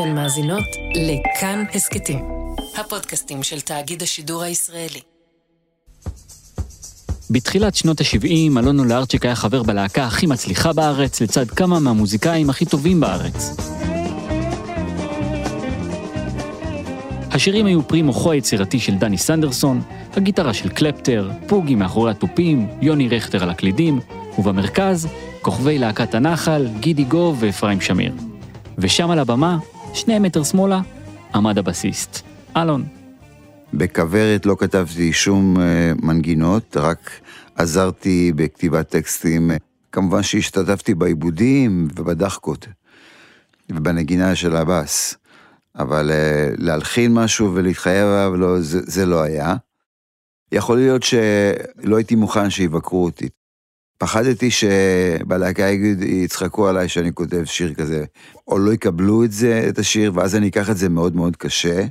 אתן מאזינות לכאן הסקטים, הפודקאסטים של תאגיד השידור הישראלי. בתחילת שנות ה-70, אלון אולארצ'יק היה חבר בלהקה הכי מצליחה בארץ, לצד כמה מהמוזיקאים הכי טובים בארץ. השירים היו פרי מוחו היצירתי של דני סנדרסון, הגיטרה של קלפטר, פוגי מאחורי התופים, יוני רכטר על הקלידים, ובמרכז, כוכבי להקת הנחל, גידי גוב ואפרים שמיר. ושם על הבמה, 2 מטר שמאלה, עמד הבסיסט, אלון. בכוורת לא כתבתי שום מנגינות, רק עזרתי בכתיבת טקסטים. כמובן שהשתתפתי בעיבודים ובדחקות, ובנגינה של הבאס. אבל להלחין משהו ולהתחייב עליו, לא, זה לא היה. יכול להיות שלא הייתי מוכן שיבקרו אותי. פחדתי שבלהקה יצחקו עליי שאני כותב שיר כזה, או לא יקבלו את זה, את השיר, ואז אני אקח את זה מאוד מאוד קשה,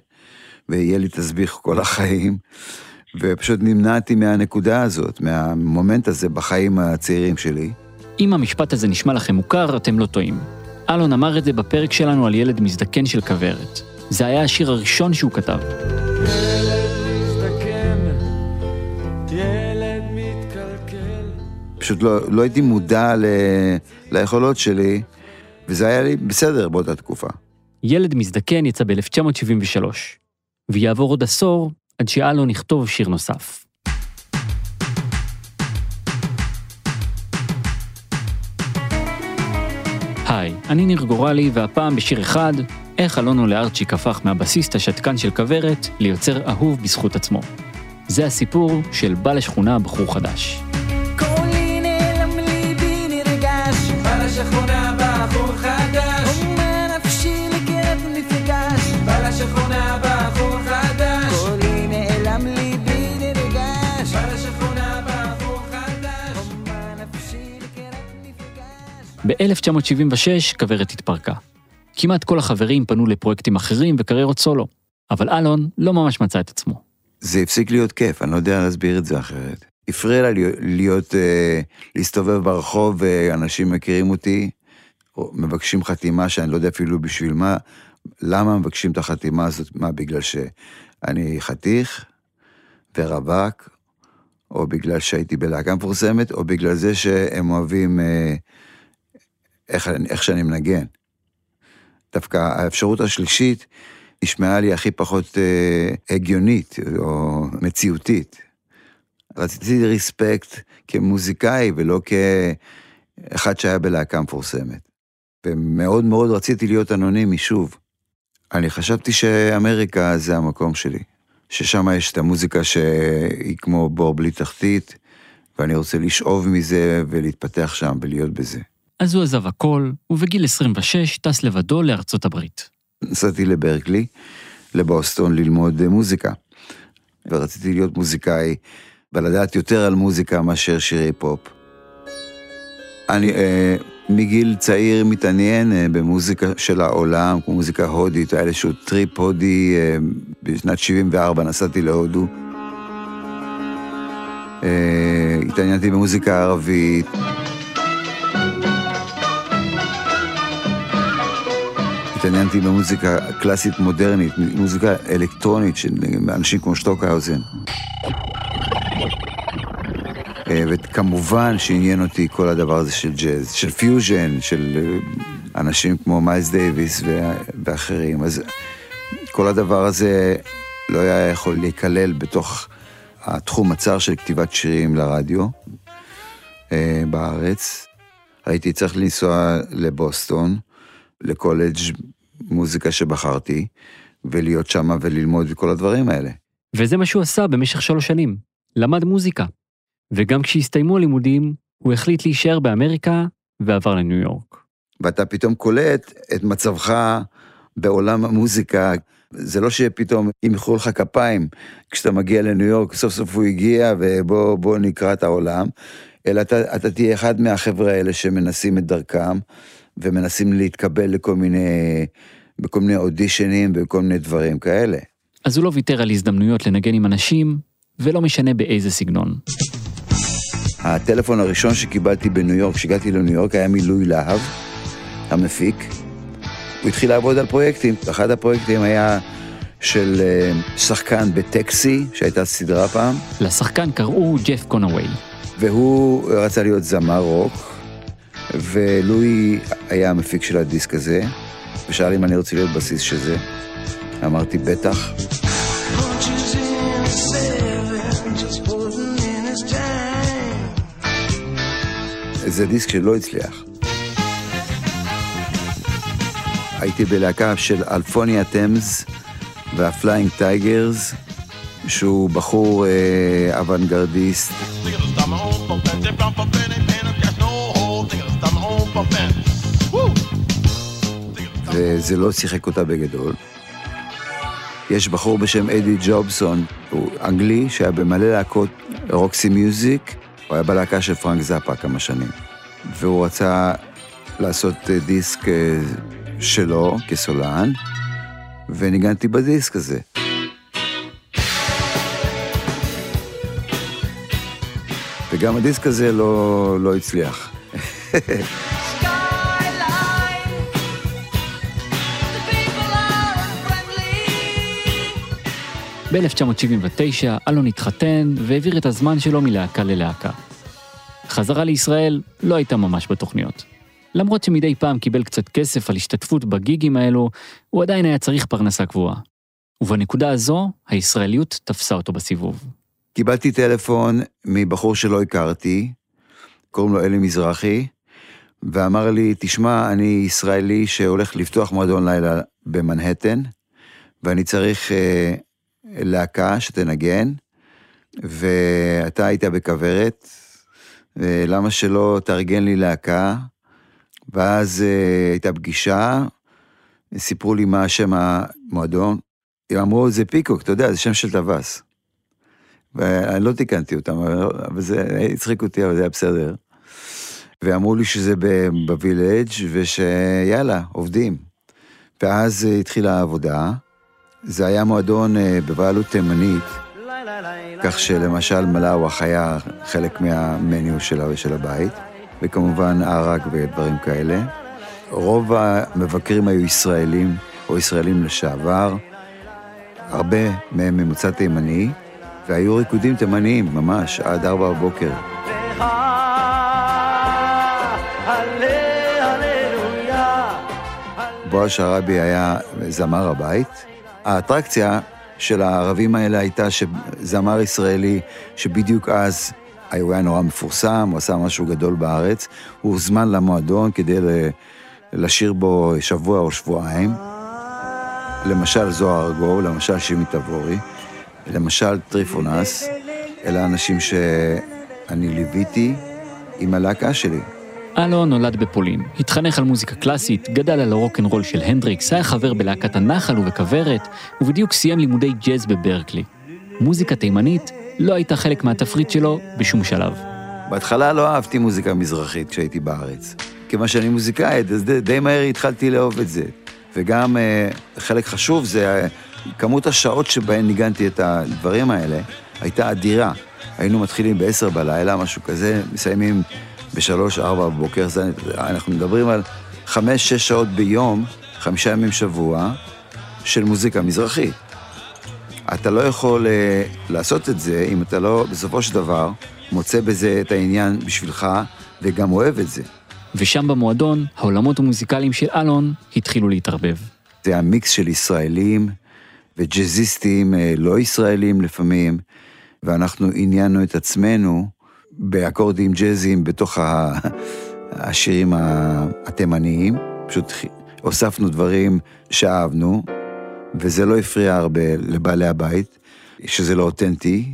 ויהיה לי תסביך כל החיים, ופשוט נמנעתי מהנקודה הזאת, מהמומנט הזה בחיים הצעירים שלי. אם המשפט הזה נשמע לכם מוכר, אתם לא טועים. אלון אמר את זה בפרק שלנו על ילד מזדקן של כוורת. זה היה השיר הראשון שהוא כתב. פשוט לא הייתי מודע ליכולות שלי, וזה היה לי בסדר באותה תקופה. ילד מזדקן יצא ב-1973, ויעבור עוד עשור עד שאלון יכתוב שיר נוסף. היי, אני ניר גורלי, והפעם בשיר אחד, איך אלון אולארצ'יק הפך מהבסיסט השתקן של כוורת ליוצר אהוב בזכות עצמו. זה הסיפור של בא לשכונה בחור חדש. שכונה בחור חדש ומה נפשי לקרב נפגש בא לשכונה בחור חדש קולי נעלם ליבי נרגש בא לשכונה בחור חדש ומה נפשי לקרב נפגש ב-1976 כוורת התפרקה. כמעט כל החברים פנו לפרויקטים אחרים וקריירות סולו, אבל אלון לא ממש מצא את עצמו. זה הפסיק להיות כיף, אני לא יודע להסביר את זה אחרת. הפריע לה להיות, להסתובב ברחוב, ואנשים מכירים אותי, מבקשים חתימה שאני לא יודע אפילו בשביל מה, למה מבקשים את החתימה הזאת, מה, בגלל שאני חתיך ורווק, או בגלל שהייתי בלהקה מפורסמת, או בגלל זה שהם אוהבים איך שאני מנגן. דווקא האפשרות השלישית נשמעה לי הכי פחות הגיונית או מציאותית. רציתי ריספקט כמוזיקאי ולא כאחד שהיה בלהקה מפורסמת. ומאוד מאוד רציתי להיות אנונימי שוב. אני חשבתי שאמריקה זה המקום שלי, ששם יש את המוזיקה שהיא כמו בור בלי תחתית, ואני רוצה לשאוב מזה ולהתפתח שם ולהיות בזה. אז הוא עזב הכל, ובגיל 26 טס לבדו לארצות הברית. נסעתי לברקלי, לבוסטון, ללמוד מוזיקה. ורציתי להיות מוזיקאי, ולדעת יותר על מוזיקה מאשר שירי פופ. אני מגיל צעיר מתעניין במוזיקה של העולם, כמו מוזיקה הודית, היה איזשהו טריפ הודי, בשנת 74 נסעתי להודו. התעניינתי במוזיקה ערבית. התעניינתי במוזיקה קלאסית מודרנית, מוזיקה אלקטרונית של אנשים כמו שטוקהאוזן. וכמובן שעניין אותי כל הדבר הזה של ג'אז, של פיוז'ן, של אנשים כמו מיילס דייביס ואחרים. אז כל הדבר הזה לא היה יכול להיכלל בתוך התחום הצר של כתיבת שירים לרדיו בארץ. הייתי צריך לנסוע לבוסטון, לקולג' מוזיקה שבחרתי, ולהיות שמה וללמוד וכל הדברים האלה. וזה מה שהוא עשה במשך 3 שנים, למד מוזיקה. וגם כשהסתיימו הלימודים, הוא החליט להישאר באמריקה ועבר לניו יורק. ואתה פתאום קולט את מצבך בעולם המוזיקה. זה לא שפתאום ימחאו לך כפיים כשאתה מגיע לניו יורק, סוף סוף הוא הגיע ובוא נקרא את העולם, אלא אתה תהיה אחד מהחבר'ה האלה שמנסים את דרכם, ומנסים להתקבל בכל מיני אודישנים וכל מיני דברים כאלה. אז הוא לא ויתר על הזדמנויות לנגן עם אנשים, ולא משנה באיזה סגנון. הטלפון הראשון שקיבלתי בניו יורק, כשהגעתי לניו יורק, היה מילוי להב, המפיק, הוא התחיל לעבוד על פרויקטים. אחד הפרויקטים היה של שחקן בטקסי, שהייתה סדרה פעם. לשחקן קראו ג'ף קונאווי. והוא רצה להיות זמר רוק, ולואי היה המפיק של הדיסק הזה, ושאל אם אני רוצה להיות בסיס של זה. אמרתי, בטח. זה דיסק שלא הצליח. הייתי בלהקה של אלפוניה טמס והפליינג טייגרס, שהוא בחור אוונגרדיסט. וזה לא שיחק אותה בגדול. יש בחור בשם אדי ג'ובסון, הוא אנגלי, שהיה במלא להקות רוקסי מיוזיק, הוא היה בלהקה של פרנק זאפה כמה שנים, והוא רצה לעשות דיסק שלו כסולן, וניגנתי בדיסק הזה. וגם הדיסק הזה לא הצליח. ב-1979 אלון התחתן והעביר את הזמן שלו מלהקה ללהקה. חזרה לישראל לא הייתה ממש בתוכניות. למרות שמדי פעם קיבל קצת כסף על השתתפות בגיגים האלו, הוא עדיין היה צריך פרנסה קבועה. ובנקודה הזו, הישראליות תפסה אותו בסיבוב. קיבלתי טלפון מבחור שלא הכרתי, קוראים לו אלי מזרחי, ואמר לי, תשמע, אני ישראלי שהולך לפתוח מועדון לילה במנהטן, ואני צריך להקה שתנגן, ואתה היית בכוורת, ולמה שלא תארגן לי להקה? ואז הייתה פגישה, סיפרו לי מה השם המועדון, הם אמרו, זה פיקוק, אתה יודע, זה שם של טווס. ואני לא תיקנתי אותם, אבל זה הצחיק אותי, אבל זה היה בסדר. ואמרו לי שזה בווילג' ושיאללה, עובדים. ואז התחילה העבודה, זה היה מועדון בבעלות תימנית, כך שלמשל מלאווח היה חלק מהמניו שלה ושל הבית, וכמובן ערק ודברים כאלה. רוב המבקרים היו ישראלים, או ישראלים לשעבר, הרבה מהם ממוצא תימני, והיו ריקודים תימניים ממש, עד 4 בבוקר. בועז שרבי היה זמר הבית. האטרקציה של הערבים האלה הייתה שזמר ישראלי, שבדיוק אז הוא היה נורא מפורסם, הוא עשה משהו גדול בארץ, הוא הוזמן למועדון כדי לשיר בו שבוע או שבועיים. למשל זוהר גאור, למשל שימי תבורי, למשל טריפונס, אלה אנשים שאני ליוויתי עם הלהקה שלי. אלון נולד בפולין, התחנך על מוזיקה קלאסית, גדל על הרוק'נ'רול של הנדריקס, היה חבר בלהקת הנחל ובכוורת, ובדיוק סיים לימודי ג'אז בברקלי. מוזיקה תימנית לא הייתה חלק מהתפריט שלו בשום שלב. בהתחלה לא אהבתי מוזיקה מזרחית כשהייתי בארץ. כמה שאני מוזיקאי, אז די מהר התחלתי לאהוב את זה. וגם חלק חשוב זה כמות השעות שבהן ניגנתי את הדברים האלה, הייתה אדירה. היינו מתחילים ב-22:00, משהו כזה, מסיימים ב3-4 בבוקר, אנחנו מדברים על 5-6 שעות ביום, 5 ימים שבוע, של מוזיקה מזרחית. אתה לא יכול לעשות את זה אם אתה לא, בסופו של דבר, מוצא בזה את העניין בשבילך, וגם אוהב את זה. ושם במועדון, העולמות המוזיקליים של אלון התחילו להתערבב. זה המיקס של ישראלים וג'זיסטים לא ישראלים לפעמים, ואנחנו עניינו את עצמנו באקורדים ג'זיים בתוך השירים התימניים. פשוט הוספנו דברים שאהבנו, וזה לא הפריע הרבה לבעלי הבית, שזה לא אותנטי.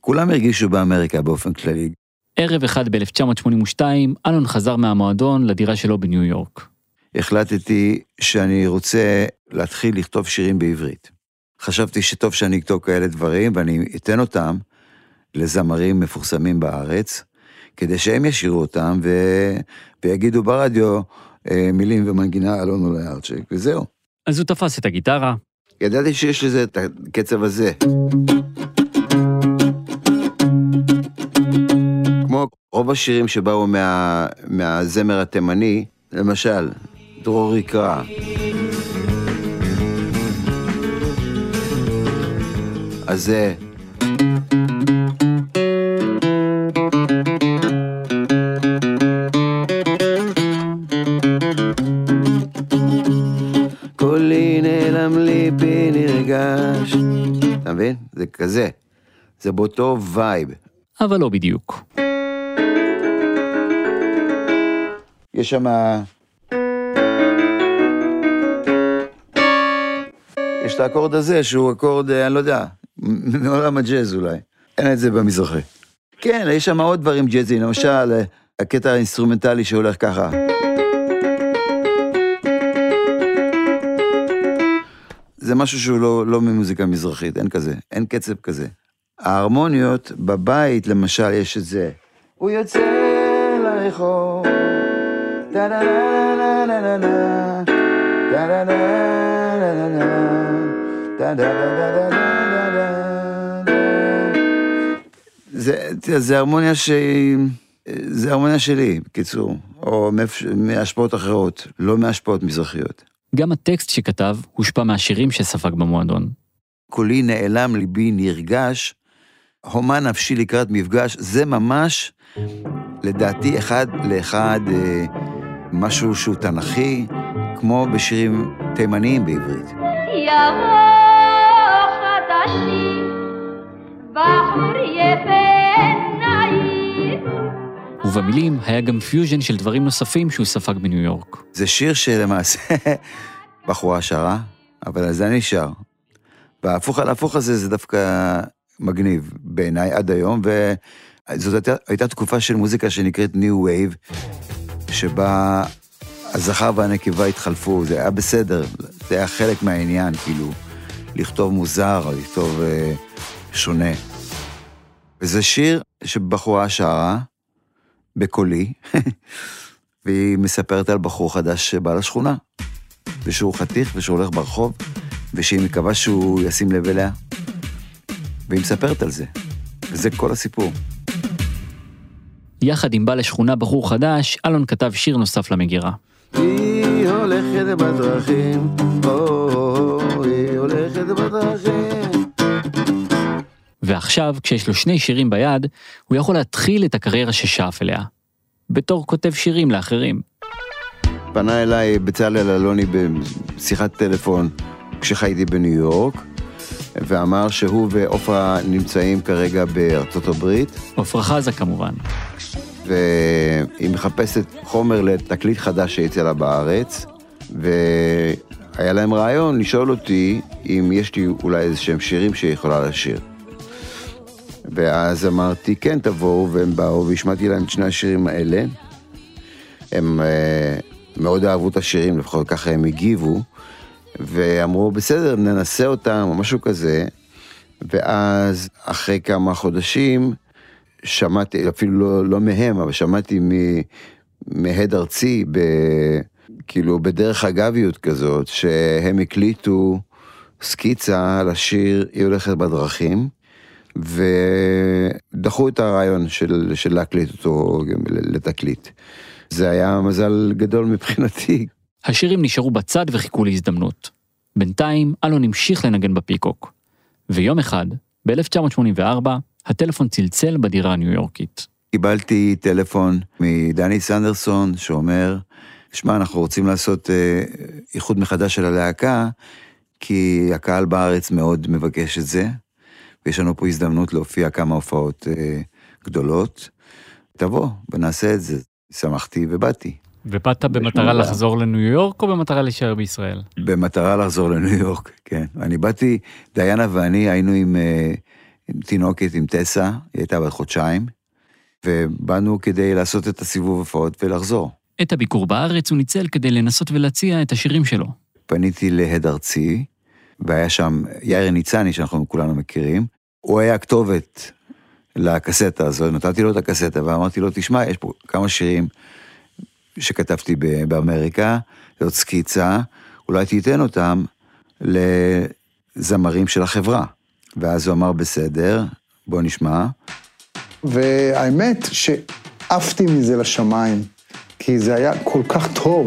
כולם הרגישו באמריקה באופן כללי. ערב אחד ב-1982, אלון חזר מהמועדון לדירה שלו בניו יורק. החלטתי שאני רוצה להתחיל לכתוב שירים בעברית. חשבתי שטוב שאני אכתוב כאלה דברים, ואני אתן אותם לזמרים מפורסמים בארץ, כדי שהם ישירו אותם, ויגידו ברדיו מילים ומנגינה אלון אולרצ'יק, וזהו. אז הוא תפס את הגיטרה. ידעתי שיש לזה את הקצב הזה. כמו רוב השירים שבאו מהזמר התימני, למשל, דרורי קרא. אז זה... קולי נעלם ליבי נרגש. אתה מבין? זה כזה. זה באותו וייב. אבל לא בדיוק. יש שם... יש את האקורד הזה שהוא אקורד, אני לא יודע, מעולם הג'אז אולי. אין את זה במזרחי. כן, יש שם עוד דברים ג'אזיים, למשל, הקטע האינסטרומנטלי שהולך ככה. זה משהו שהוא לא ממוזיקה מזרחית, אין כזה, אין קצב כזה. ההרמוניות בבית, למשל, יש את זה. הוא יוצא לרחוב, טה-דה-דה-דה-דה-דה-דה, טה-דה-דה-דה-דה-דה. זה הרמוניה שהיא, זה הרמוניה שלי, בקיצור, או מהשפעות אחרות, לא מהשפעות מזרחיות. גם הטקסט שכתב הושפע מהשירים שספג במועדון. קולי נעלם, ליבי נרגש, הומה נפשי לקראת מפגש, זה ממש, לדעתי, אחד לאחד, משהו שהוא תנכי, כמו בשירים תימניים בעברית. ירוך חדשי, בחור יבן נעיף. ובמילים היה גם פיוז'ן של דברים נוספים שהוא ספג בניו יורק. זה שיר שלמעשה בחורה שרה, אבל אז אני שר. וההפוך על ההפוך הזה זה דווקא מגניב בעיניי עד היום, וזאת הייתה תקופה של מוזיקה שנקראת ניו וייב, שבה... הזכר והנקבה התחלפו, זה היה בסדר, זה היה חלק מהעניין, כאילו, לכתוב מוזר, לכתוב שונה. וזה שיר שבחורה שרה, בקולי, והיא מספרת על בחור חדש שבא לשכונה, ושהוא חתיך ושהוא הולך ברחוב, ושהיא מקווה שהוא ישים לב אליה, והיא מספרת על זה, וזה כל הסיפור. יחד עם בעל השכונה בחור חדש, אלון כתב שיר נוסף למגירה. היא הולכת בדרכים, היא הולכת בדרכים. ועכשיו, כשיש לו שני שירים ביד, הוא יכול להתחיל את הקריירה ששאף אליה. בתור כותב שירים לאחרים. פנה אליי בצלאל אלוני בשיחת טלפון, כשחייתי בניו יורק, ואמר שהוא ועופרה נמצאים כרגע בארצות הברית. עופרה חזה כמובן. והיא מחפשת חומר לתקליט חדש שיצא לה בארץ, והיה להם רעיון לשאול אותי אם יש לי אולי איזשהם שירים שהיא יכולה לשיר. ואז אמרתי, כן תבואו, והם באו, והשמעתי להם את שני השירים האלה. הם מאוד אהבו את השירים, לפחות ככה הם הגיבו, ואמרו, בסדר, ננסה אותם, או משהו כזה, ואז אחרי כמה חודשים, שמעתי, אפילו לא מהם, אבל שמעתי מהד ארצי, כאילו בדרך אגביות כזאת, שהם הקליטו סקיצה לשיר "היא הולכת בדרכים", ודחו את הרעיון של להקליט אותו, לתקליט. זה היה מזל גדול מבחינתי. השירים נשארו בצד וחיכו להזדמנות. בינתיים, אלון המשיך לנגן בפיקוק. ויום אחד, ב-1984, הטלפון צלצל בדירה הניו יורקית. קיבלתי טלפון מדני סנדרסון, שאומר, שמע, אנחנו רוצים לעשות איחוד מחדש של הלהקה, כי הקהל בארץ מאוד מבקש את זה, ויש לנו פה הזדמנות להופיע כמה הופעות גדולות. תבוא, ונעשה את זה. שמחתי ובאתי. ובאת במטרה לחזור לניו יורק או במטרה להישאר בישראל? במטרה לחזור לניו יורק, כן. אני באתי, דיינה ואני היינו עם תינוקת, עם טסה, היא הייתה בת חודשיים, ובאנו כדי לעשות את הסיבוב הופעות ולחזור. את הביקור בארץ הוא ניצל כדי לנסות ולהציע את השירים שלו. פניתי להדר ארצי, והיה שם יאיר ניצני, שאנחנו כולנו מכירים, הוא היה הכתובת לקסטה, אז נתתי לו את הקסטה, ואמרתי לו, תשמע, יש פה כמה שירים, שכתבתי באמריקה, זאת סקיצה, אולי תיתן אותם לזמרים של החברה. ואז הוא אמר, בסדר, בוא נשמע. והאמת שעפתי מזה לשמיים, כי זה היה כל כך טוב,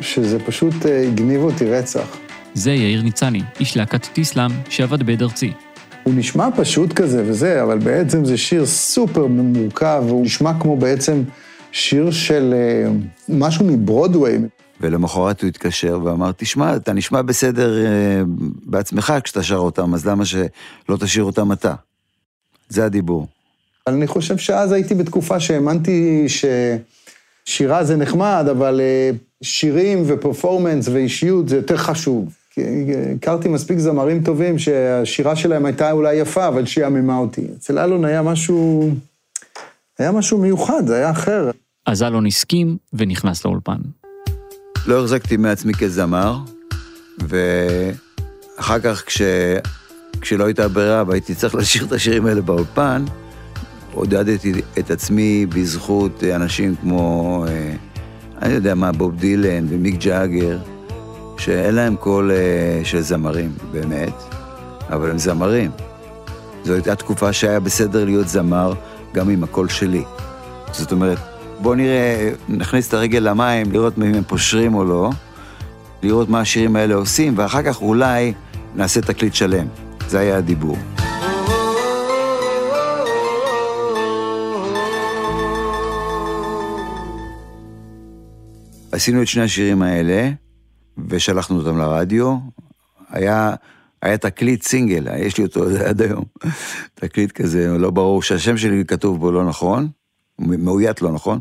שזה פשוט הגניב אותי רצח. זה יאיר ניצני, איש להקת תיסלם, שעבד בהד ארצי. הוא נשמע פשוט כזה וזה, אבל בעצם זה שיר סופר מורכב, והוא נשמע כמו בעצם שיר של משהו מברודווי. ולמחרת הוא התקשר ואמר, תשמע, אתה נשמע בסדר בעצמך כשאתה שר אותם, אז למה שלא תשאיר אותם אתה? זה הדיבור. אני חושב שאז הייתי בתקופה שהאמנתי ששירה זה נחמד, אבל שירים ופרפורמנס ואישיות זה יותר חשוב. הכרתי מספיק זמרים טובים שהשירה שלהם הייתה אולי יפה, אבל שהיא עממה אותי. אצל אלון היה משהו מיוחד, זה היה אחר. אז אלון הסכים ונכנס לאולפן. לא הרזקתי מעצמי כזמר, ואחר כך כשלא הייתה ברירה, והייתי צריך לשיר את השירים האלה באולפן, עודדתי את עצמי בזכות אנשים כמו, אני יודע מה, בוב דילן ומיק ג'אגר, שאין להם קול של זמרים, באמת, אבל הם זמרים. זו הייתה תקופה שהיה בסדר להיות זמר, גם עם הקול שלי. זאת אומרת, בוא נראה, נכניס את הרגל למים, לראות אם הם פושרים או לא, לראות מה השירים האלה עושים, ואחר כך אולי נעשה תקליט שלם. זה היה הדיבור. עשינו את שני השירים האלה, ושלחנו אותם לרדיו. היה תקליט סינגל, יש לי אותו עד היום. תקליט כזה, לא ברור, שהשם שלי כתוב בו לא נכון, מאוית לא נכון.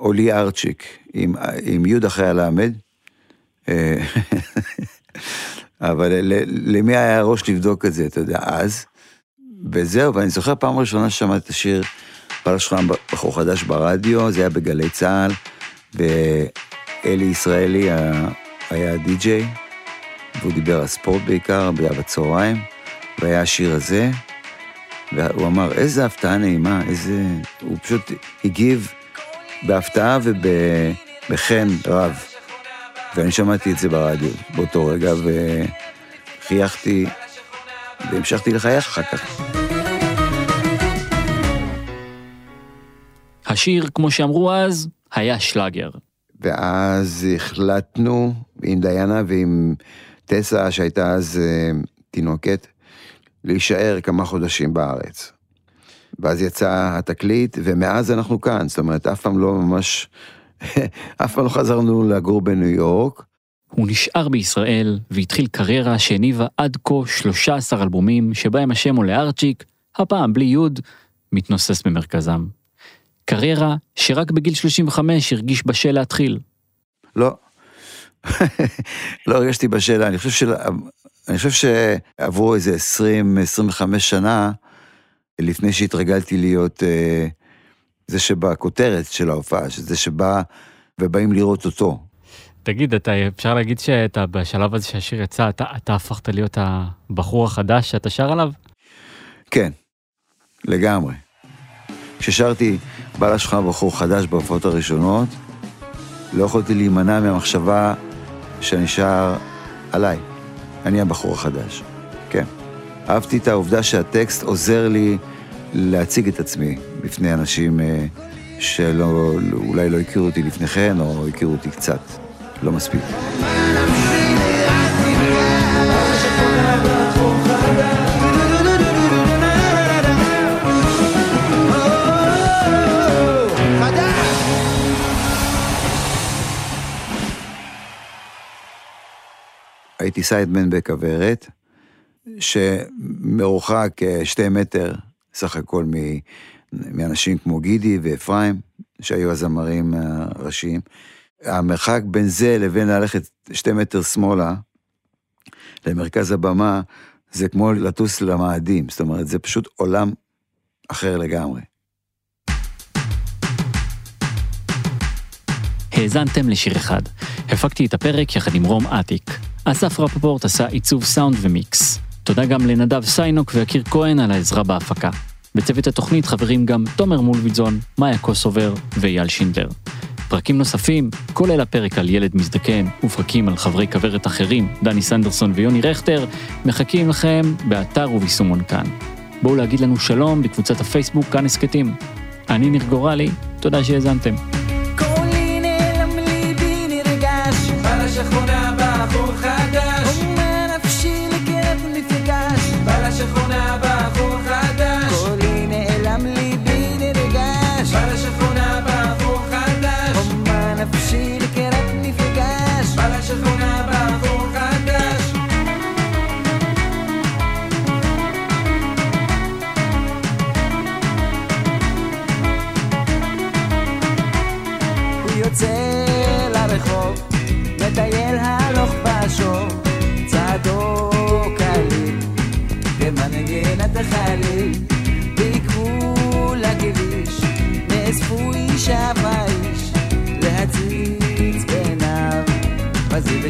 אולי ארצ'יק, עם יוד אחרי הלעמד. אבל למי היה ראש לבדוק את זה, אתה יודע, אז. וזהו, ואני זוכר פעם ראשונה ששמעתי את השיר פעל שחם בחור חדש ברדיו, זה היה בגלי צהל, ואלי ישראלי היה די-ג'יי, והוא דיבר על ספורט בעיקר, בצהריים, והיה השיר הזה, והוא אמר, איזה הפתעה נעימה, איזה... הוא פשוט הגיב בהפתעה ובחן רב. ואני שמעתי את זה ברדיו באותו רגע, וחייכתי, והמשכתי לחייך אחר כך. השיר, כמו שאמרו אז, היה שלאגר. ואז החלטנו עם דיאנה ועם טסה, שהייתה אז תינוקת, להישאר כמה חודשים בארץ. ואז יצא התקליט, ומאז אנחנו כאן. זאת אומרת, אף פעם לא ממש... אף פעם לא חזרנו לגור בניו יורק. הוא נשאר בישראל, והתחיל קריירה שהניבה עד כה 13 אלבומים, שבהם השם עולה ארצ'יק, הפעם בלי יוד, מתנוסס במרכזם. קריירה שרק בגיל 35 הרגיש בשל להתחיל. לא. לא הרגשתי בשאלה. אני חושב שעברו איזה 20-25 שנה, לפני שהתרגלתי להיות זה שבא, כותרת של ההופעה, זה שבא ובאים לראות אותו. תגיד, אפשר להגיד שאתה בשלב הזה שהשיר יצא, אתה הפכת להיות הבחור החדש שאתה שר עליו? כן, לגמרי. כששרתי בעל השולחן בחור חדש בהופעות הראשונות, לא יכולתי להימנע מהמחשבה שאני שר עליי. אני הבחור החדש, כן. אהבתי את העובדה שהטקסט עוזר לי להציג את עצמי בפני אנשים שאולי לא הכירו אותי לפני כן, או הכירו אותי קצת, לא מספיק. הייתי סיידמן בכוורת, שמרוחק 2 מטר סך הכל מאנשים כמו גידי ואפריים, שהיו הזמרים הראשיים. המרחק בין זה לבין ללכת 2 מטר שמאלה, למרכז הבמה, זה כמו לטוס למאדים, זאת אומרת, זה פשוט עולם אחר לגמרי. האזנתם לשיר אחד. הפקתי את הפרק יחד עם רום עתיק. אסף רפפורט עשה עיצוב סאונד ומיקס. תודה גם לנדב סיינוק ויקיר כהן על העזרה בהפקה. בצוות התוכנית חברים גם תומר מולבידזון, מאיה קוסובר ואייל שינדר. פרקים נוספים, כולל הפרק על ילד מזדקן ופרקים על חברי כוורת אחרים, דני סנדרסון ויוני רכטר, מחכים לכם באתר וביישומון כאן. בואו להגיד לנו שלום בקבוצת הפייסבוק כאן הסקטים. אני ניר גורלי, תודה שהאזנתם. שכונה בחור חדש, אומר נפשי לקרב מפגש, בעלה שכונה בחור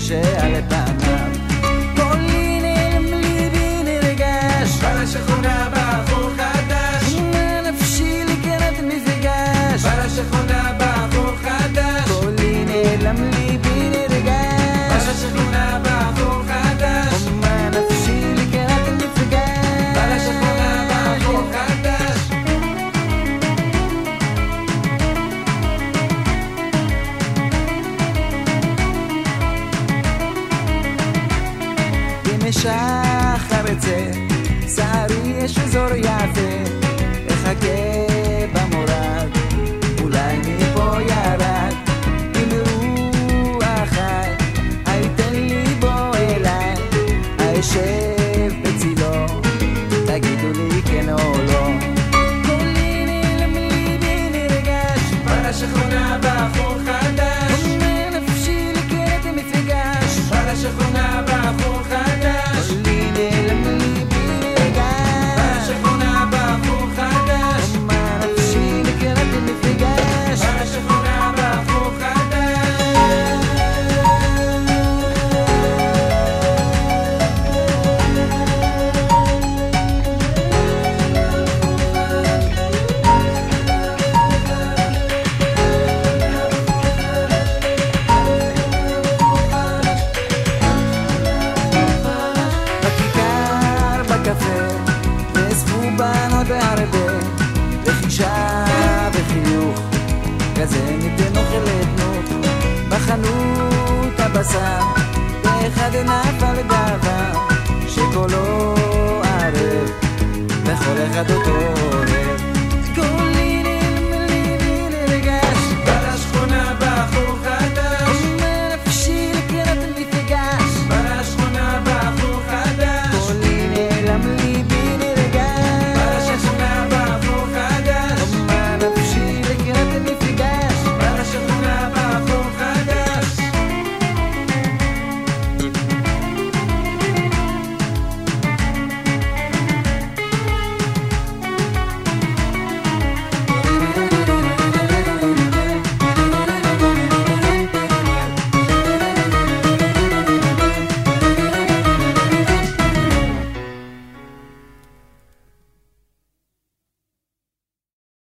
שעל פניו קולי נלם ליבי נרגש בלה שחונה באחור חדש מה נפשי לקראת מפגש בלה שחונה באחור חדש קולי נלם ליבי נרגש בלה שחונה באחור חדש מה נפשי לקראת מפגש בלה שחונה באחור חדש שחר יצא, צערי יש אזור יפה, אחכה במורד, אולי מפה ירד, אם רוח חי, הייתן לי בו אליי, הישב בצילו, תגידו לי כן או לא. קולי נלם ליבי נרגש, בלה שחונה באחור חדש, אומר נפשי לקראת מפגש, בלה שחונה באחור חדש. חנות הבשר ואחד נפל דבר שקולו ערב וכל אחד אותו